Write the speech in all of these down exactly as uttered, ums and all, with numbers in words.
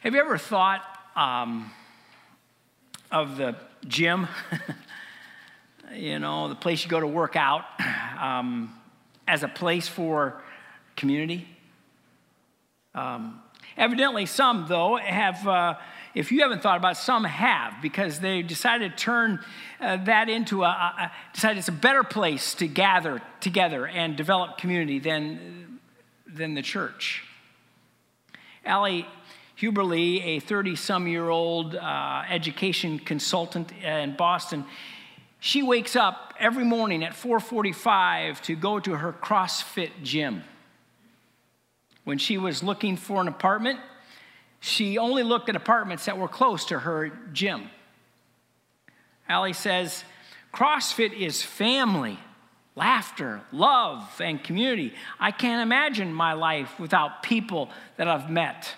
Have you ever thought um, of the gym? You know, the place you go to work out um, as a place for community? Um, evidently, some, though, have... Uh, If you haven't thought about it, some have, because they decided to turn uh, that into a, a, decided it's a better place to gather together and develop community than, than the church. Allie Huberly, a thirty-some-year-old uh, education consultant in Boston, she wakes up every morning at four forty-five to go to her CrossFit gym. When she was looking for an apartment, she only looked at apartments that were close to her gym. Allie says, CrossFit is family, laughter, love, and community. I can't imagine my life without people that I've met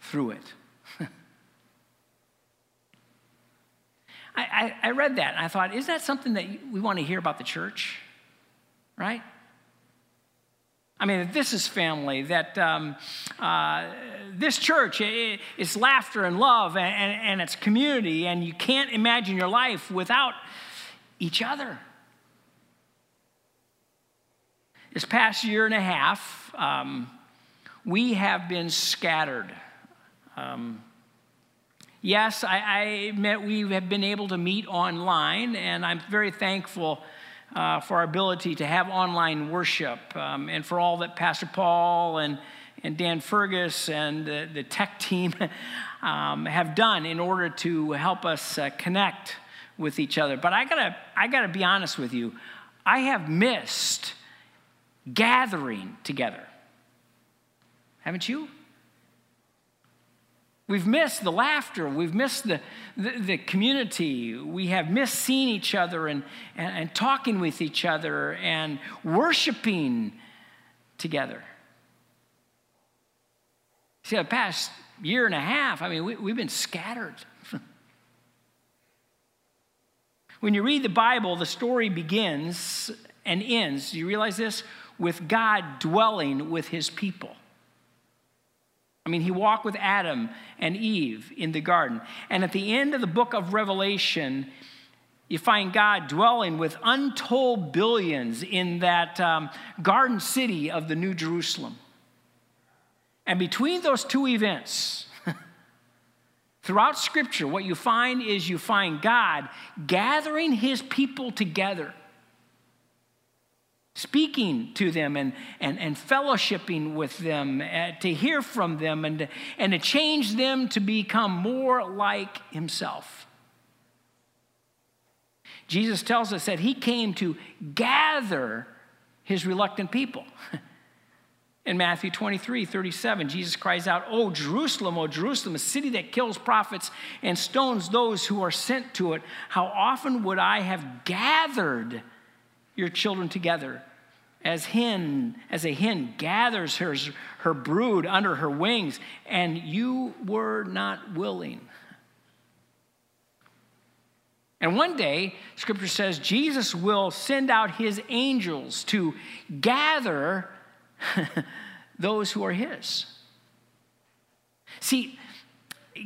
through it. I, I, I read that, and I thought, is that something that we want to hear about the church? Right? I mean, that this is family, that um, uh, this church it, it's laughter and love and, and, and it's community, and you can't imagine your life without each other. This past year and a half, um, we have been scattered. Um, yes, I, I admit we have been able to meet online, and I'm very thankful Uh, for our ability to have online worship, um, and for all that Pastor Paul and, and Dan Fergus and the, the tech team um, have done in order to help us uh, connect with each other. But I gotta, I gotta be honest with you, I have missed gathering together. Haven't you? We've missed the laughter. We've missed the, the, the community. We have missed seeing each other and, and, and talking with each other and worshiping together. See, the past year and a half, I mean, we, we've been scattered. When you read the Bible, the story begins and ends, do you realize this? With God dwelling with his people. I mean, he walked with Adam and Eve in the garden. And at the end of the book of Revelation, you find God dwelling with untold billions in that um, garden city of the New Jerusalem. And between those two events, throughout Scripture, what you find is you find God gathering his people together, speaking to them and, and, and fellowshipping with them, uh, to hear from them and, and to change them to become more like himself. Jesus tells us that he came to gather his reluctant people. In Matthew twenty-three, thirty-seven, Jesus cries out, "O Jerusalem, O Jerusalem, a city that kills prophets and stones those who are sent to it. How often would I have gathered your children together, as hen, as a hen gathers her, her brood under her wings, and you were not willing." And one day, Scripture says, Jesus will send out his angels to gather those who are his. See,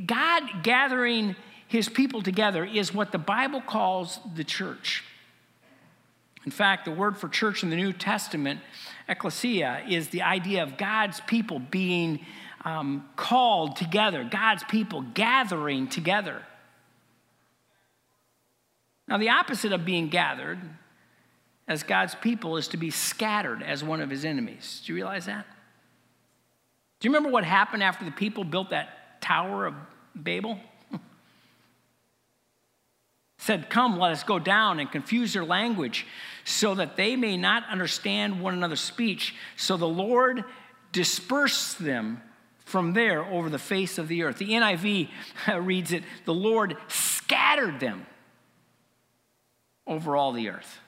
God gathering his people together is what the Bible calls the church. In fact, the word for church in the New Testament, ecclesia, is the idea of God's people being um, called together, God's people gathering together. Now, the opposite of being gathered as God's people is to be scattered as one of his enemies. Do you realize that? Do you remember what happened after the people built that Tower of Babel? Said, "Come, let us go down and confuse their language so that they may not understand one another's speech." So the Lord dispersed them from there over the face of the earth. The N I V reads it, "The Lord scattered them over all the earth."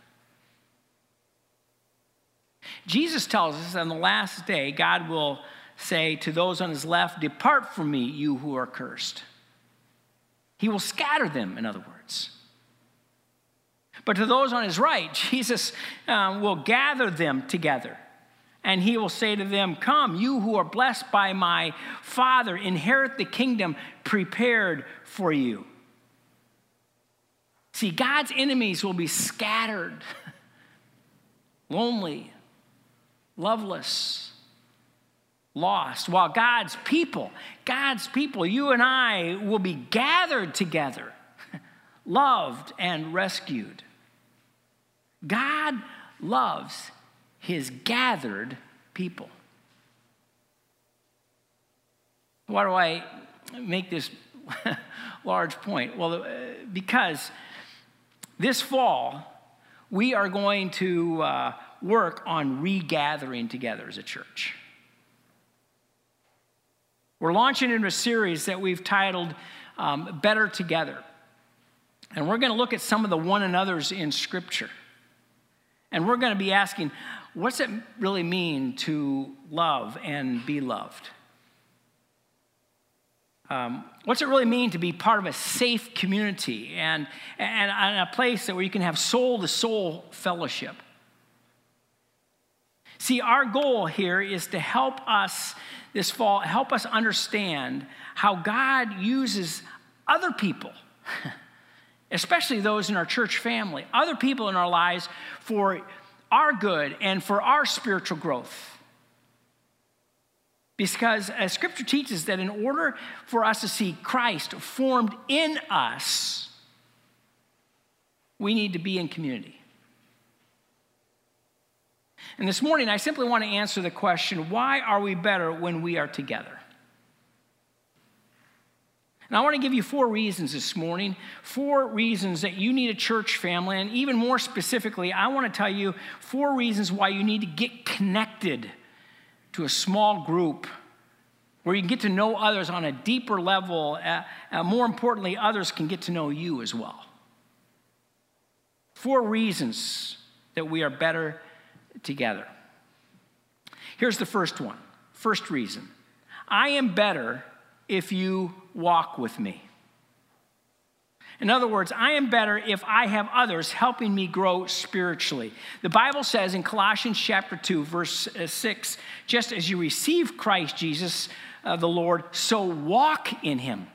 Jesus tells us on the last day, God will say to those on his left, "Depart from me, you who are cursed." He will scatter them, in other words. But to those on his right, Jesus um, will gather them together And he will say to them, come, you who are blessed by my Father, inherit the kingdom prepared for you. See, God's enemies will be scattered, lonely, loveless, lost, while God's people, God's people, you and I, will be gathered together, loved and rescued. God loves his gathered people. Why do I make this large point? Well, because this fall, we are going to uh, work on regathering together as a church. We're launching into a series that we've titled um, Better Together. And we're going to look at some of the one another's in Scripture. And we're going to be asking, what's it really mean to love and be loved? Um, what's it really mean to be part of a safe community and, and, and a place that where you can have soul-to-soul fellowship? See, our goal here is to help us this fall, help us understand how God uses other people, especially those in our church family, other people in our lives for our good and for our spiritual growth. Because as Scripture teaches that in order for us to see Christ formed in us, we need to be in community. And this morning, I simply want to answer the question, why are we better when we are together? And I want to give you four reasons this morning, four reasons that you need a church family, and even more specifically, I want to tell you four reasons why you need to get connected to a small group where you can get to know others on a deeper level, uh, uh, more importantly, others can get to know you as well. Four reasons that we are better together. Here's the first one. First reason. I am better if you walk with me. In other words, I am better if I have others helping me grow spiritually. The Bible says in Colossians chapter two, verse six, just as you receive Christ Jesus, uh, the Lord, so walk in him.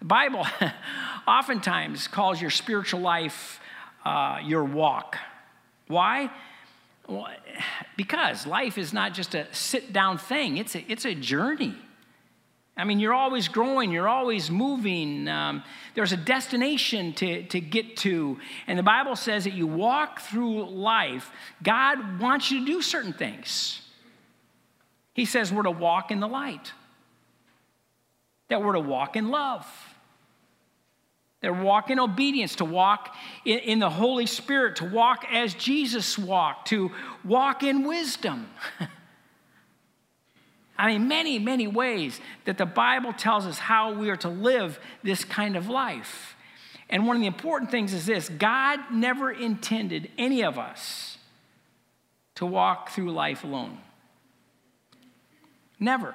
The Bible oftentimes calls your spiritual life uh, your walk. Why? Well, because life is not just a sit-down thing. It's a, it's a journey. I mean, you're always growing. You're always moving. Um, there's a destination to, to get to. And the Bible says that you walk through life. God wants you to do certain things. He says we're to walk in the light. That we're to walk in love. To walk in obedience, to walk in, in the Holy Spirit, to walk as Jesus walked, to walk in wisdom. I mean, many, many ways that the Bible tells us how we are to live this kind of life. And one of the important things is this: God never intended any of us to walk through life alone. Never.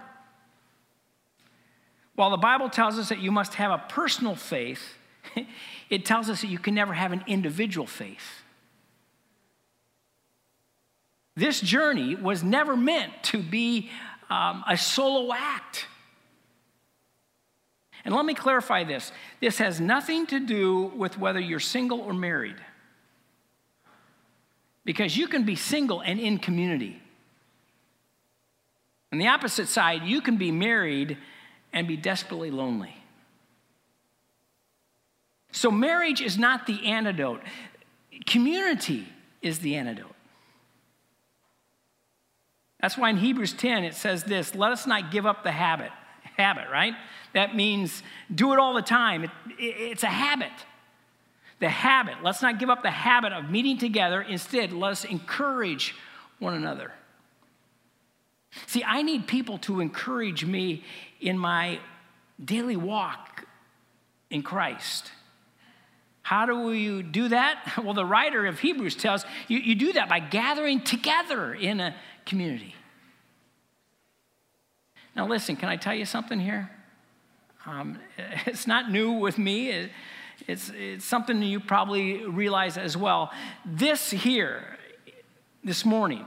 While the Bible tells us that you must have a personal faith, it tells us that you can never have an individual faith. This journey was never meant to be um, a solo act. And let me clarify this. This has nothing to do with whether you're single or married. Because you can be single and in community. On the opposite side, you can be married and be desperately lonely. So marriage is not the antidote. Community is the antidote. That's why in Hebrews ten it says this, let us not give up the habit. Habit, right? That means do it all the time. It, it, it's a habit. The habit. Let's not give up the habit of meeting together. Instead, let us encourage one another. See, I need people to encourage me in my daily walk in Christ. How do you do that? Well, the writer of Hebrews tells you, you do that by gathering together in a community. Now, listen, can I tell you something here? Um, it's not new with me. It, it's, it's something you probably realize as well. This here, this morning,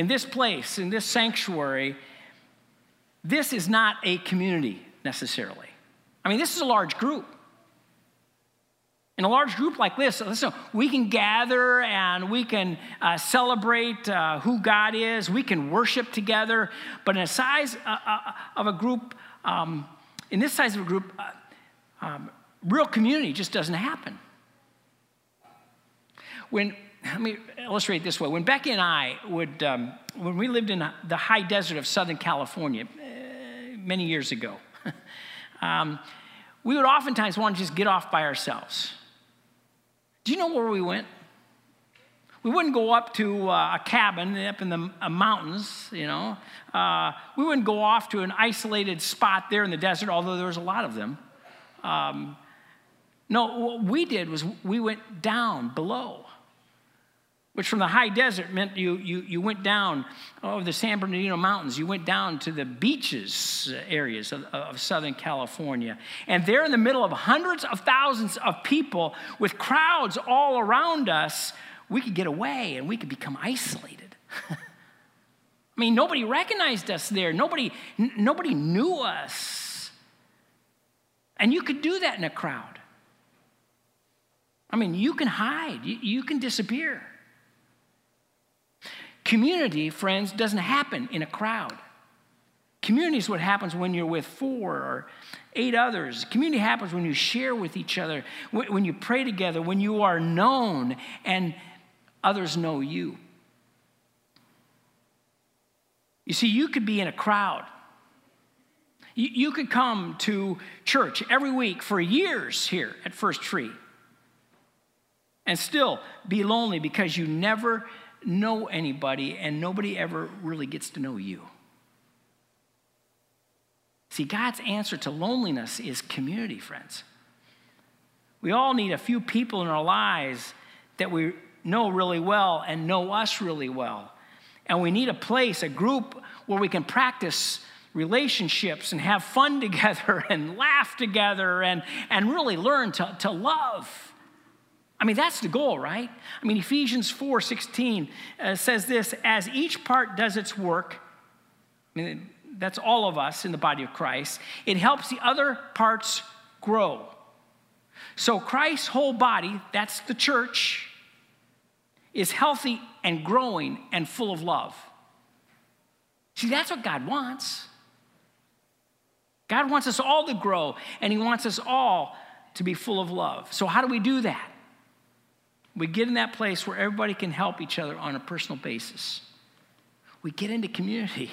in this place, in this sanctuary, this is not a community necessarily. I mean, this is a large group. In a large group like this, listen, we can gather and we can uh, celebrate uh, who God is. We can worship together. But in a size uh, uh, of a group, um, in this size of a group, uh, um, real community just doesn't happen. When Let me illustrate this way. When Becky and I would, um, when we lived in the high desert of Southern California uh, many years ago, um, we would oftentimes want to just get off by ourselves. Do you know where we went? We wouldn't go up to uh, a cabin up in the uh, mountains, you know. Uh, we wouldn't go off to an isolated spot there in the desert, although there was a lot of them. Um, no, what we did was we went down below, which from the high desert meant you, you, you went down over the San Bernardino Mountains. You went down to the beaches areas of, of Southern California. And there in the middle of hundreds of thousands of people with crowds all around us, we could get away and we could become isolated. I mean, nobody recognized us there. Nobody, n- nobody knew us. And you could do that in a crowd. I mean, you can hide. You, you can disappear. Community, friends, doesn't happen in a crowd. Community is what happens when you're with four or eight others. Community happens when you share with each other, when you pray together, when you are known and others know you. You see, you could be in a crowd. You could come to church every week for years here at First Tree and still be lonely because you never know anybody, and nobody ever really gets to know you. See, God's answer to loneliness is community, friends. We all need a few people in our lives that we know really well and know us really well. And we need a place, a group where we can practice relationships and have fun together and laugh together and, and really learn to, to love. I mean, that's the goal, right? I mean, Ephesians four sixteen uh, says this, as each part does its work, I mean, that's all of us in the body of Christ, it helps the other parts grow. So Christ's whole body, that's the church, is healthy and growing and full of love. See, that's what God wants. God wants us all to grow, and he wants us all to be full of love. So how do we do that? We get in that place where everybody can help each other on a personal basis. We get into community.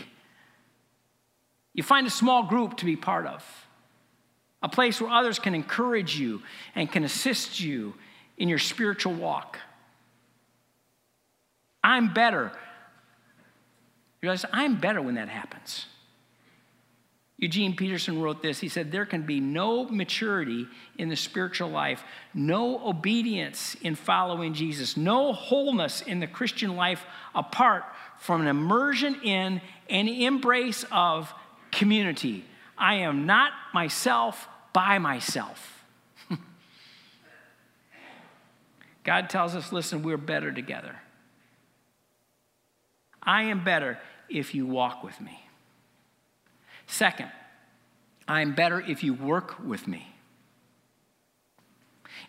You find a small group to be part of, a place where others can encourage you and can assist you in your spiritual walk. I'm better. You realize I'm better when that happens. Eugene Peterson wrote this. He said, there can be no maturity in the spiritual life, no obedience in following Jesus, no wholeness in the Christian life apart from an immersion in and embrace of community. I am not myself by myself. God tells us, listen, we're better together. I am better if you walk with me. Second, I am better if you work with me.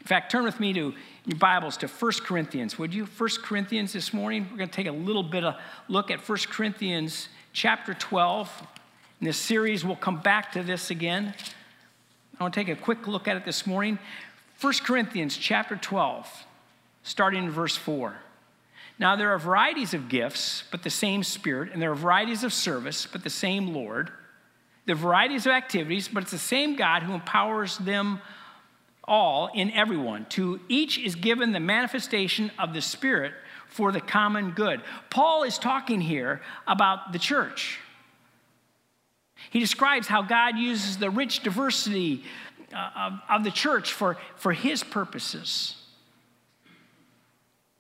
In fact, turn with me to your Bibles to First Corinthians, would you? First Corinthians this morning, we're going to take a little bit of look at First Corinthians chapter twelve. In this series, we'll come back to this again. I want to take a quick look at it this morning. First Corinthians chapter twelve, starting in verse four. Now there are varieties of gifts, but the same Spirit, and there are varieties of service, but the same Lord. The varieties of activities, but it's the same God who empowers them all in everyone. To each is given the manifestation of the Spirit for the common good. Paul is talking here about the church. He describes how God uses the rich diversity of, of the church for, for his purposes.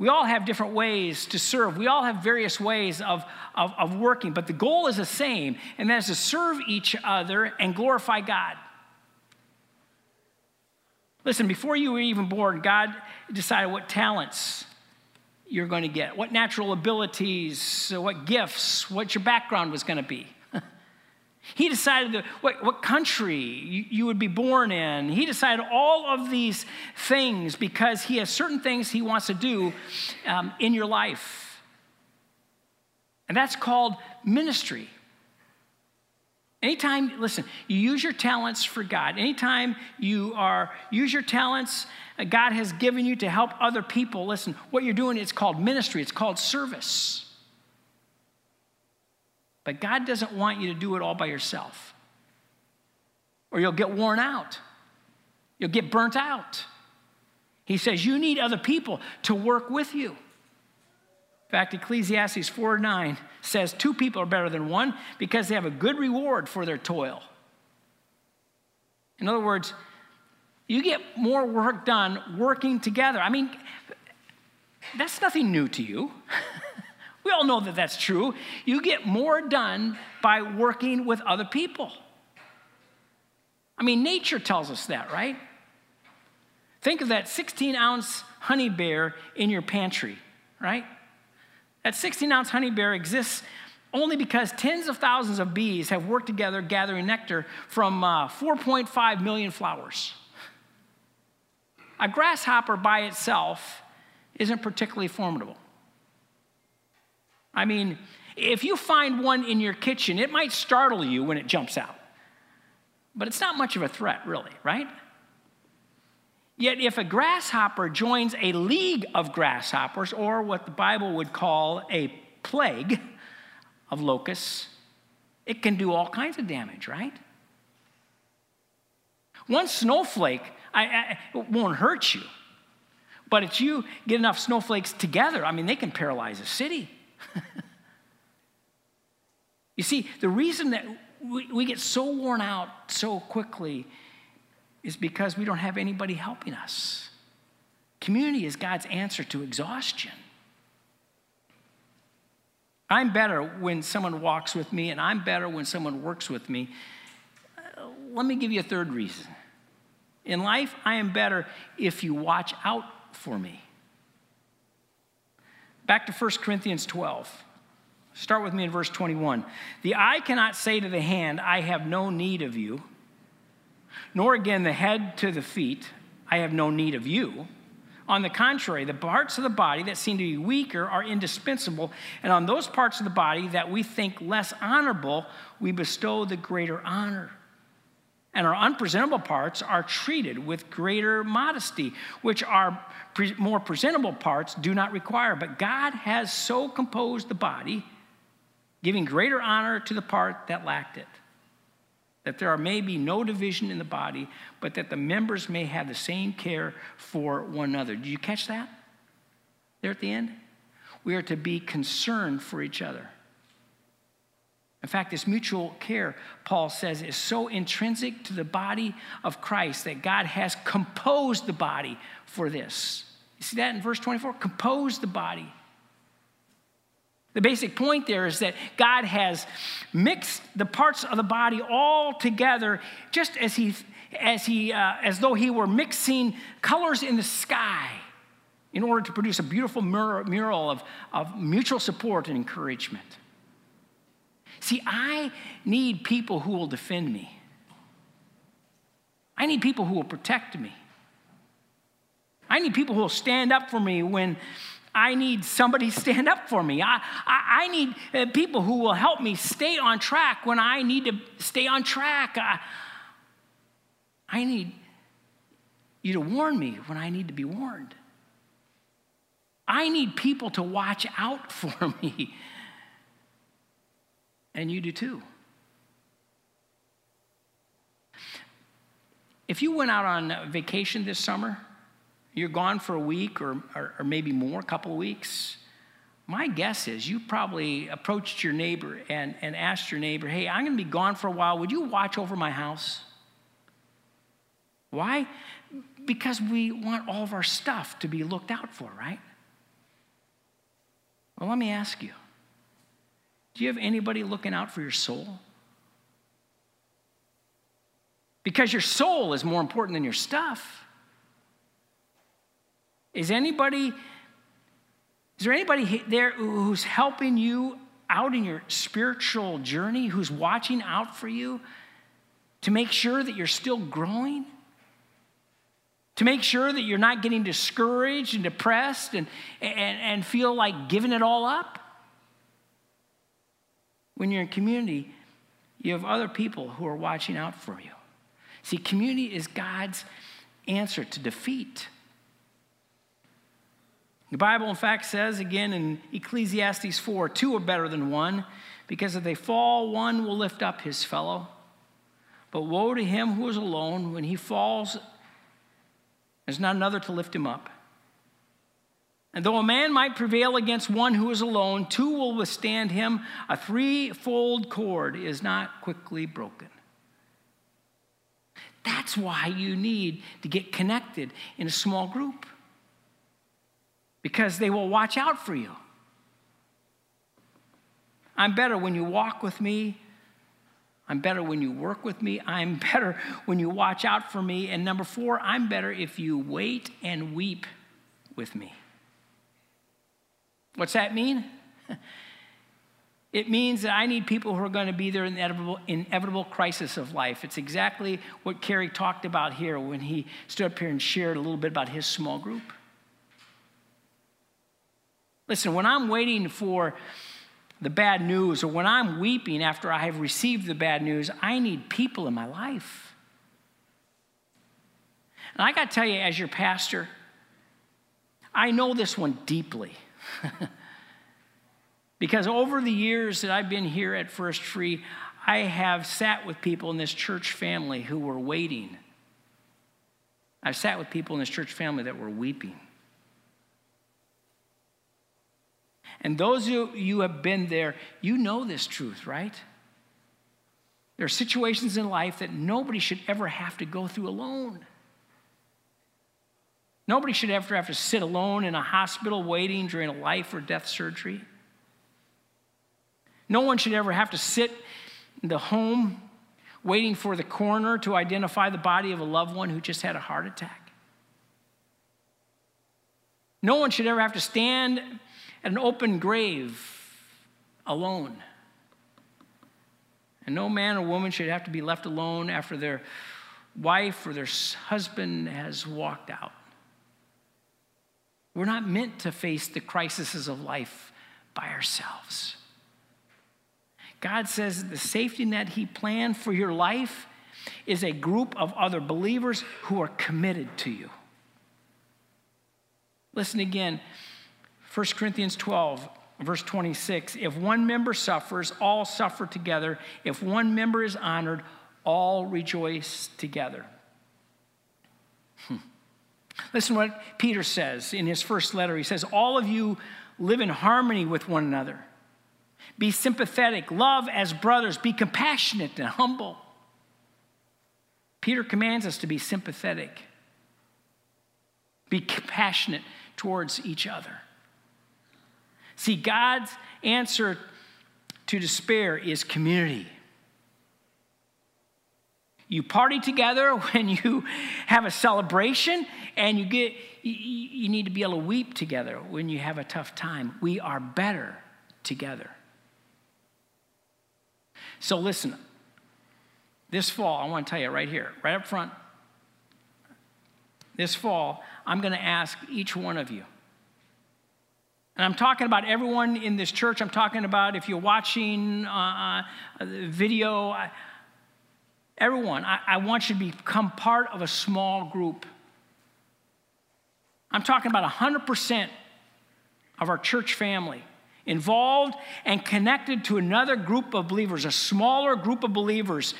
We all have different ways to serve. We all have various ways of, of, of working, but the goal is the same, and that is to serve each other and glorify God. Listen, before you were even born, God decided what talents you're going to get, what natural abilities, what gifts, what your background was going to be. He decided the, what, what country you, you would be born in. He decided all of these things because he has certain things he wants to do um, in your life. And that's called ministry. Anytime, listen, you use your talents for God. Anytime you are use your talents God has given you to help other people, listen, what you're doing is called ministry. It's called service. But God doesn't want you to do it all by yourself, or you'll get worn out. You'll get burnt out. He says you need other people to work with you. In fact, Ecclesiastes four nine says two people are better than one because they have a good reward for their toil. In other words, you get more work done working together. I mean, that's nothing new to you. We all know that that's true. You get more done by working with other people. I mean, nature tells us that, right? Think of that sixteen-ounce honey bear in your pantry, right? That sixteen-ounce honey bear exists only because tens of thousands of bees have worked together gathering nectar from uh, four point five million flowers. A grasshopper by itself isn't particularly formidable. I mean, if you find one in your kitchen, it might startle you when it jumps out. But it's not much of a threat, really, right? Yet if a grasshopper joins a league of grasshoppers, or what the Bible would call a plague of locusts, it can do all kinds of damage, right? One snowflake I, I, it won't hurt you, but if you get enough snowflakes together, I mean, they can paralyze a city. You see, the reason that we, we get so worn out so quickly is because we don't have anybody helping us. Community is God's answer to exhaustion. I'm better when someone walks with me, and I'm better when someone works with me. Uh, let me give you a third reason. In life, I am better if you watch out for me. Back to First Corinthians twelve. Start with me in verse twenty-one. The eye cannot say to the hand, I have no need of you. Nor again the head to the feet, I have no need of you. On the contrary, the parts of the body that seem to be weaker are indispensable, and on those parts of the body that we think less honorable, we bestow the greater honor. And our unpresentable parts are treated with greater modesty, which our pre- more presentable parts do not require. But God has so composed the body, giving greater honor to the part that lacked it, that there may be no division in the body, but that the members may have the same care for one another. Did you catch that there at the end? We are to be concerned for each other. In fact, this mutual care, Paul says, is so intrinsic to the body of Christ that God has composed the body for this. You see that in verse twenty-four? Composed the body. The basic point there is that God has mixed the parts of the body all together, just as he, as he, uh, as though he were mixing colors in the sky, in order to produce a beautiful mur- mural of, of mutual support and encouragement. See, I need people who will defend me. I need people who will protect me. I need people who will stand up for me when I need somebody to stand up for me. I, I, I need uh, people who will help me stay on track when I need to stay on track. I, I need you to warn me when I need to be warned. I need people to watch out for me. And you do too. If you went out on vacation this summer, you're gone for a week or, or, or maybe more, a couple of weeks, my guess is you probably approached your neighbor and, and asked your neighbor, hey, I'm going to be gone for a while. Would you watch over my house? Why? Because we want all of our stuff to be looked out for, right? Well, let me ask you, do you have anybody looking out for your soul? Because your soul is more important than your stuff. Is anybody Is there anybody there who's helping you out in your spiritual journey, who's watching out for you to make sure that you're still growing? To make sure that you're not getting discouraged and depressed and, and, and feel like giving it all up? When you're in community, you have other people who are watching out for you. See, community is God's answer to defeat. The Bible, in fact, says again in Ecclesiastes four, two are better than one, because if they fall, one will lift up his fellow. But woe to him who is alone when he falls. There's not another to lift him up. And though a man might prevail against one who is alone, two will withstand him. A threefold cord is not quickly broken. That's why you need to get connected in a small group, because they will watch out for you. I'm better when you walk with me. I'm better when you work with me. I'm better when you watch out for me. And number four, I'm better if you wait and weep with me. What's that mean? It means that I need people who are going to be there in the inevitable, inevitable crisis of life. It's exactly what Kerry talked about here when he stood up here and shared a little bit about his small group. Listen, when I'm waiting for the bad news, or when I'm weeping after I have received the bad news, I need people in my life. And I got to tell you, as your pastor, I know this one deeply. Because over the years that I've been here at First Free, I have sat with people in this church family who were waiting. I've sat with people in this church family that were weeping. And those who you have been there, you know this truth, right? There are situations in life that nobody should ever have to go through alone. Nobody should ever have to sit alone in a hospital waiting during a life or death surgery. No one should ever have to sit in the home waiting for the coroner to identify the body of a loved one who just had a heart attack. No one should ever have to stand at an open grave alone. And no man or woman should have to be left alone after their wife or their husband has walked out. We're not meant to face the crises of life by ourselves. God says that the safety net he planned for your life is a group of other believers who are committed to you. Listen again. First Corinthians twelve, verse twenty-six, if one member suffers, all suffer together. If one member is honored, all rejoice together. Hmm. Listen to what Peter says in his first letter. He says, all of you live in harmony with one another. Be sympathetic, love as brothers, be compassionate and humble. Peter commands us to be sympathetic, be compassionate towards each other. See, God's answer to despair is community. You party together when you have a celebration, and you get you need to be able to weep together when you have a tough time. We are better together. So listen, this fall, I want to tell you right here, right up front, this fall, I'm going to ask each one of you. And I'm talking about everyone in this church. I'm talking about if you're watching uh, video, I, everyone, I, I want you to become part of a small group. I'm talking about one hundred percent of our church family involved and connected to another group of believers, a smaller group of believers.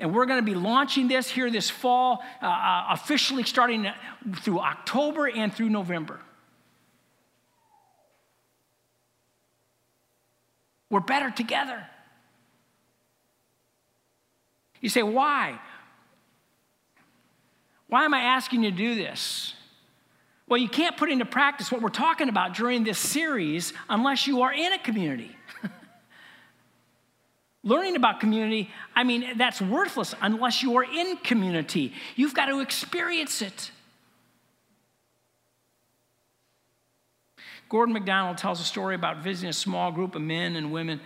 And we're going to be launching this here this fall, uh, officially starting through October and through November. We're better together. You say, why? Why am I asking you to do this? Well, you can't put into practice what we're talking about during this series unless you are in a community. Learning about community, I mean, that's worthless unless you are in community. You've got to experience it. Gordon McDonald tells a story about visiting a small group of men and women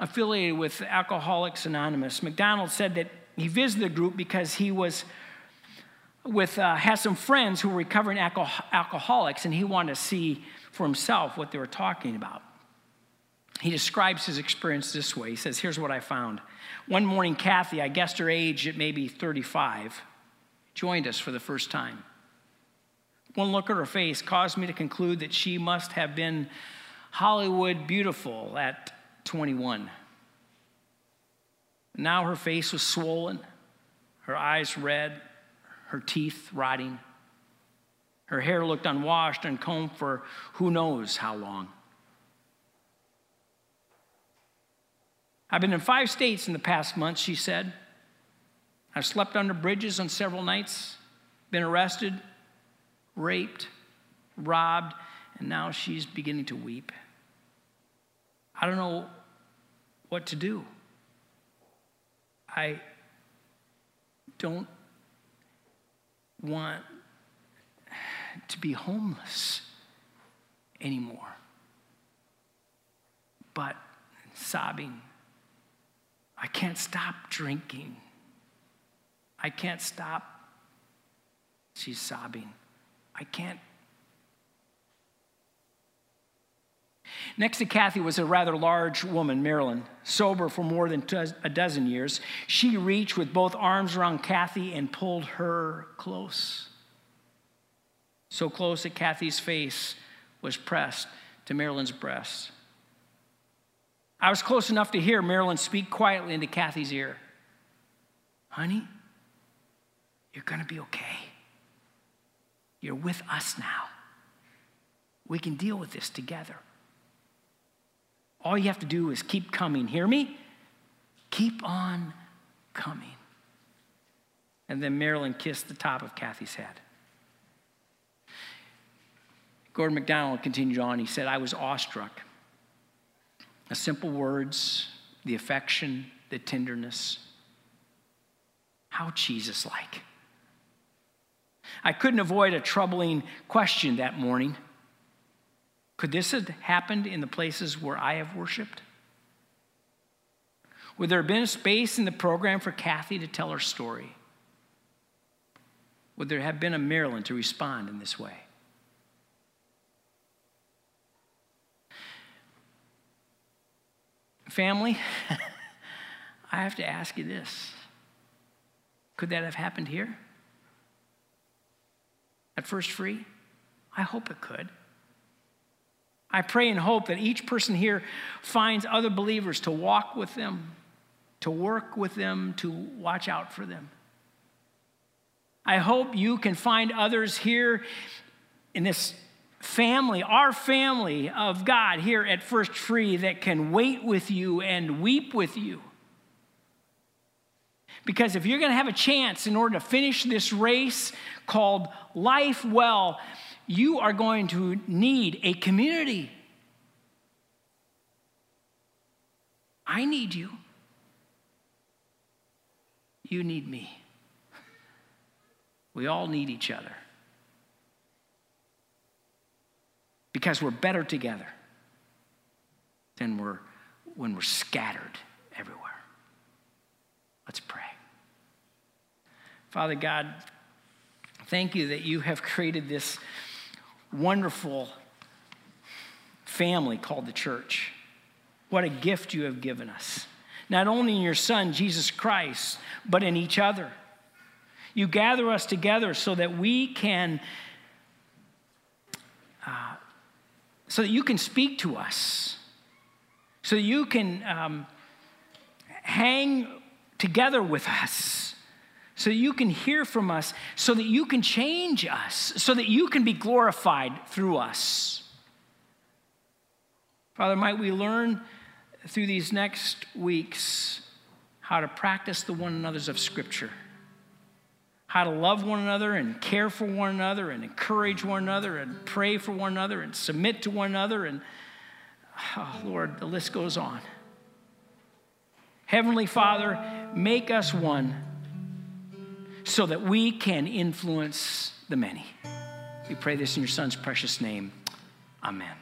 affiliated with Alcoholics Anonymous. McDonald said that he visited the group because he was with, uh, has some friends who were recovering alcohol alcoholics, and he wanted to see for himself what they were talking about. He describes his experience this way. He says, here's what I found. One morning, Kathy, I guessed her age at maybe thirty-five, joined us for the first time. One look at her face caused me to conclude that she must have been Hollywood beautiful at twenty-one. Now her face was swollen, her eyes red, her teeth rotting. Her hair looked unwashed, uncombed for who knows how long. I've been in five states in the past month, she said. I've slept under bridges on several nights, been arrested, raped, robbed, and now she's beginning to weep. I don't know what to do. I don't want to be homeless anymore. But sobbing, I can't stop drinking. I can't stop. She's sobbing. I can't. Next to Kathy was a rather large woman, Marilyn, sober for more than a dozen years. She reached with both arms around Kathy and pulled her close. So close that Kathy's face was pressed to Marilyn's breast. I was close enough to hear Marilyn speak quietly into Kathy's ear. Honey, you're going to be okay. You're with us now. We can deal with this together. All you have to do is keep coming. Hear me? Keep on coming. And then Marilyn kissed the top of Kathy's head. Gordon McDonald continued on. He said, I was awestruck. The simple words, the affection, the tenderness. How Jesus-like. I couldn't avoid a troubling question that morning. Could this have happened in the places where I have worshiped? Would there have been a space in the program for Kathy to tell her story? Would there have been a Marilyn to respond in this way? Family, I have to ask you this. Could that have happened here? At First Free? I hope it could. I pray and hope that each person here finds other believers to walk with them, to work with them, to watch out for them. I hope you can find others here in this family, our family of God here at First Free, that can wait with you and weep with you. Because if you're going to have a chance in order to finish this race called life well, you are going to need a community. I need you. You need me. We all need each other. Because we're better together than we're when we're scattered everywhere. Let's pray. Father God, thank you that you have created this wonderful family called the church. What a gift you have given us. Not only in your Son, Jesus Christ, but in each other. You gather us together so that we can, uh, so that you can speak to us. So that you can um, hang together with us. So that you can hear from us. So that you can change us. So that you can be glorified through us. Father, might we learn through these next weeks how to practice the one another's of Scripture. How to love one another and care for one another and encourage one another and pray for one another and submit to one another. And, oh, Lord, the list goes on. Heavenly Father, make us one, so that we can influence the many. We pray this in your Son's precious name. Amen.